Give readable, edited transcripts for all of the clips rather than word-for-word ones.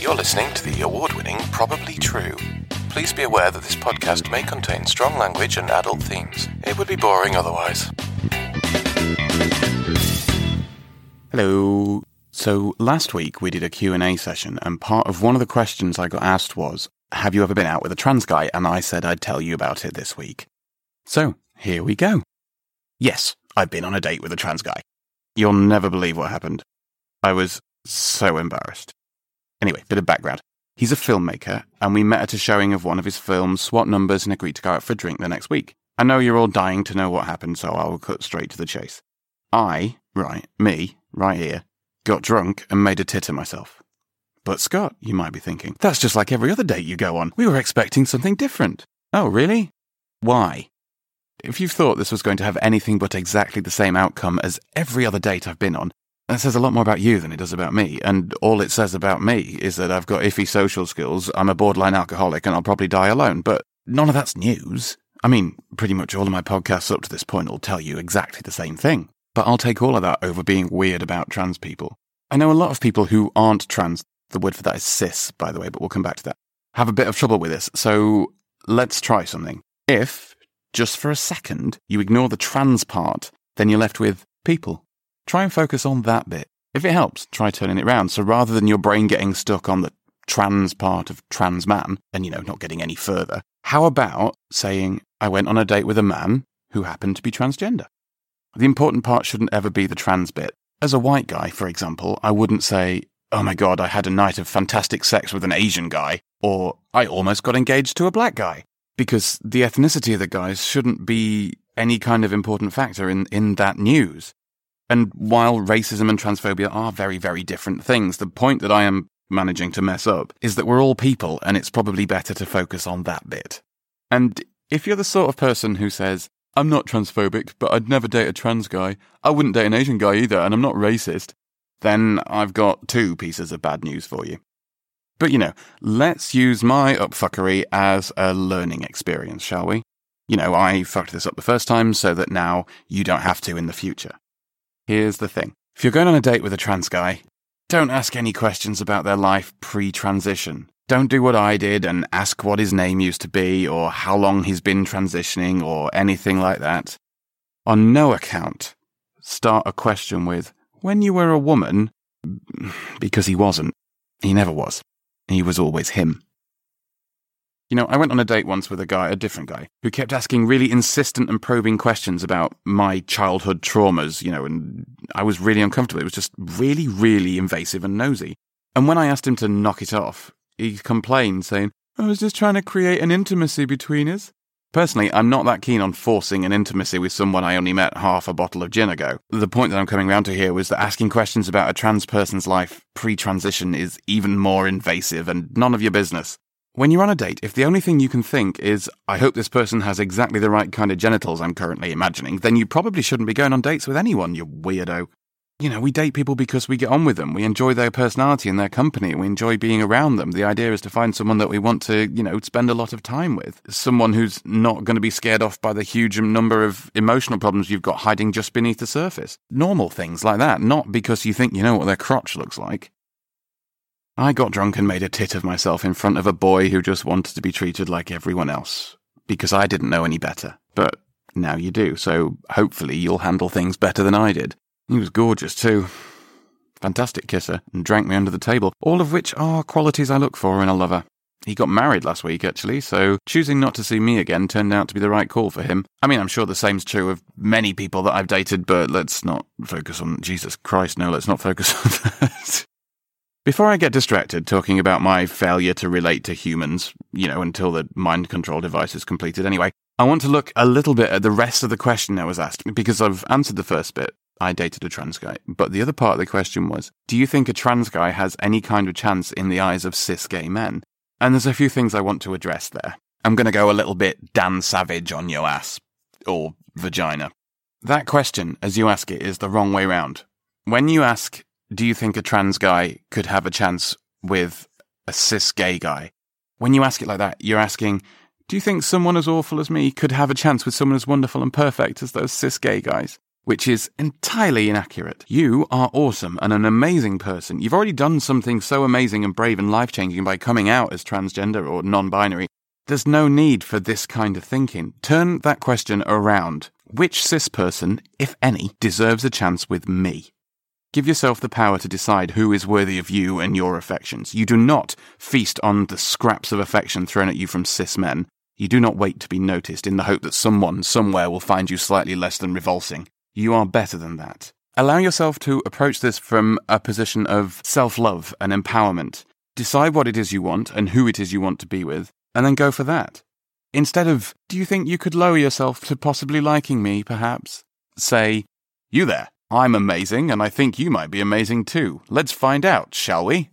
You're listening to the award-winning Probably True. Please be aware that this podcast may contain strong language and adult themes. It would be boring otherwise. Hello. So last week we did a Q&A session, and part of one of the questions I got asked was, have you ever been out with a trans guy? And I said I'd tell you about it this week. So here we go. Yes, I've been on a date with a trans guy. You'll never believe what happened. I was so embarrassed. Anyway, bit of background. He's a filmmaker, and we met at a showing of one of his films, SWAT Numbers, and agreed to go out for a drink the next week. I know you're all dying to know what happened, so I'll cut straight to the chase. Me, right here, got drunk and made a tit of myself. But Scott, you might be thinking, that's just like every other date you go on. We were expecting something different. Oh, really? Why? If you've thought this was going to have anything but exactly the same outcome as every other date I've been on, that says a lot more about you than it does about me, and all it says about me is that I've got iffy social skills, I'm a borderline alcoholic, and I'll probably die alone, but none of that's news. I mean, pretty much all of my podcasts up to this point will tell you exactly the same thing, but I'll take all of that over being weird about trans people. I know a lot of people who aren't trans, the word for that is cis, by the way, but we'll come back to that, have a bit of trouble with this, so let's try something. If, just for a second, you ignore the trans part, then you're left with people. Try and focus on that bit. If it helps, try turning it round. So rather than your brain getting stuck on the trans part of trans man and, not getting any further, how about saying, I went on a date with a man who happened to be transgender? The important part shouldn't ever be the trans bit. As a white guy, for example, I wouldn't say, oh my God, I had a night of fantastic sex with an Asian guy, or I almost got engaged to a black guy, because the ethnicity of the guys shouldn't be any kind of important factor in that news. And while racism and transphobia are very, very different things, the point that I am managing to mess up is that we're all people, and it's probably better to focus on that bit. And if you're the sort of person who says, I'm not transphobic, but I'd never date a trans guy, I wouldn't date an Asian guy either, and I'm not racist, then I've got two pieces of bad news for you. But, let's use my upfuckery as a learning experience, shall we? I fucked this up the first time so that now you don't have to in the future. Here's the thing. If you're going on a date with a trans guy, don't ask any questions about their life pre-transition. Don't do what I did and ask what his name used to be or how long he's been transitioning or anything like that. On no account, start a question with, when you were a woman, because he wasn't. He never was. He was always him. I went on a date once with a different guy, who kept asking really insistent and probing questions about my childhood traumas, and I was really uncomfortable. It was just really, really invasive and nosy. And when I asked him to knock it off, he complained, saying, I was just trying to create an intimacy between us. Personally, I'm not that keen on forcing an intimacy with someone I only met half a bottle of gin ago. The point that I'm coming round to here was that asking questions about a trans person's life pre-transition is even more invasive and none of your business. When you're on a date, if the only thing you can think is, I hope this person has exactly the right kind of genitals I'm currently imagining, then you probably shouldn't be going on dates with anyone, you weirdo. We date people because we get on with them. We enjoy their personality and their company. We enjoy being around them. The idea is to find someone that we want to, spend a lot of time with. Someone who's not going to be scared off by the huge number of emotional problems you've got hiding just beneath the surface. Normal things like that, not because you think you know what their crotch looks like. I got drunk and made a tit of myself in front of a boy who just wanted to be treated like everyone else, because I didn't know any better. But now you do, so hopefully you'll handle things better than I did. He was gorgeous too. Fantastic kisser, and drank me under the table, all of which are qualities I look for in a lover. He got married last week, actually, so choosing not to see me again turned out to be the right call for him. I mean, I'm sure the same's true of many people that I've dated, but let's not focus on... Jesus Christ, no, let's not focus on that. Before I get distracted talking about my failure to relate to humans, until the mind control device is completed anyway, I want to look a little bit at the rest of the question that was asked, because I've answered the first bit. I dated a trans guy. But the other part of the question was, do you think a trans guy has any kind of chance in the eyes of cis gay men? And there's a few things I want to address there. I'm going to go a little bit Dan Savage on your ass. Or vagina. That question, as you ask it, is the wrong way round. When you ask, do you think a trans guy could have a chance with a cis gay guy? When you ask it like that, you're asking, do you think someone as awful as me could have a chance with someone as wonderful and perfect as those cis gay guys? Which is entirely inaccurate. You are awesome and an amazing person. You've already done something so amazing and brave and life-changing by coming out as transgender or non-binary. There's no need for this kind of thinking. Turn that question around. Which cis person, if any, deserves a chance with me? Give yourself the power to decide who is worthy of you and your affections. You do not feast on the scraps of affection thrown at you from cis men. You do not wait to be noticed in the hope that someone somewhere will find you slightly less than revolting. You are better than that. Allow yourself to approach this from a position of self-love and empowerment. Decide what it is you want and who it is you want to be with, and then go for that. Instead of, do you think you could lower yourself to possibly liking me, perhaps? Say, you there, I'm amazing, and I think you might be amazing too. Let's find out, shall we?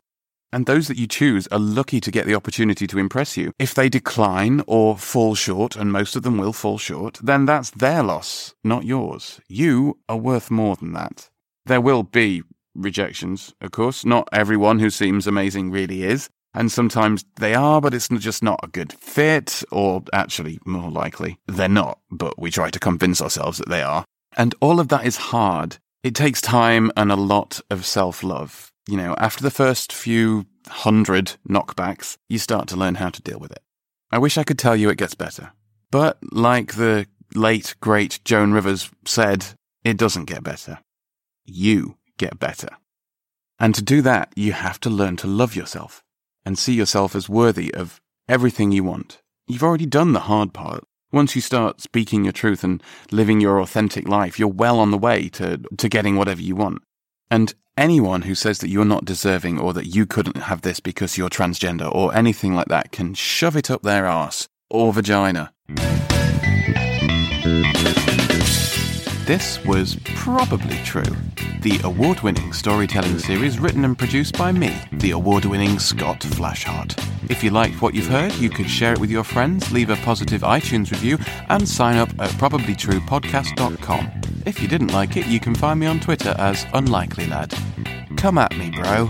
And those that you choose are lucky to get the opportunity to impress you. If they decline or fall short, and most of them will fall short, then that's their loss, not yours. You are worth more than that. There will be rejections, of course. Not everyone who seems amazing really is. And sometimes they are, but it's just not a good fit, or actually, more likely, they're not, but we try to convince ourselves that they are. And all of that is hard. It takes time and a lot of self-love. You know, after the first few 100 knockbacks, you start to learn how to deal with it. I wish I could tell you it gets better. But like the late, great Joan Rivers said, it doesn't get better. You get better. And to do that, you have to learn to love yourself and see yourself as worthy of everything you want. You've already done the hard part. Once you start speaking your truth and living your authentic life, you're well on the way to getting whatever you want. And anyone who says that you're not deserving or that you couldn't have this because you're transgender or anything like that can shove it up their arse or vagina. This was Probably True, the award-winning storytelling series written and produced by me, the award-winning Scott Flashheart. If you liked what you've heard, you could share it with your friends, leave a positive iTunes review, and sign up at ProbablyTruePodcast.com. If you didn't like it, you can find me on Twitter as UnlikelyLad. Come at me, bro.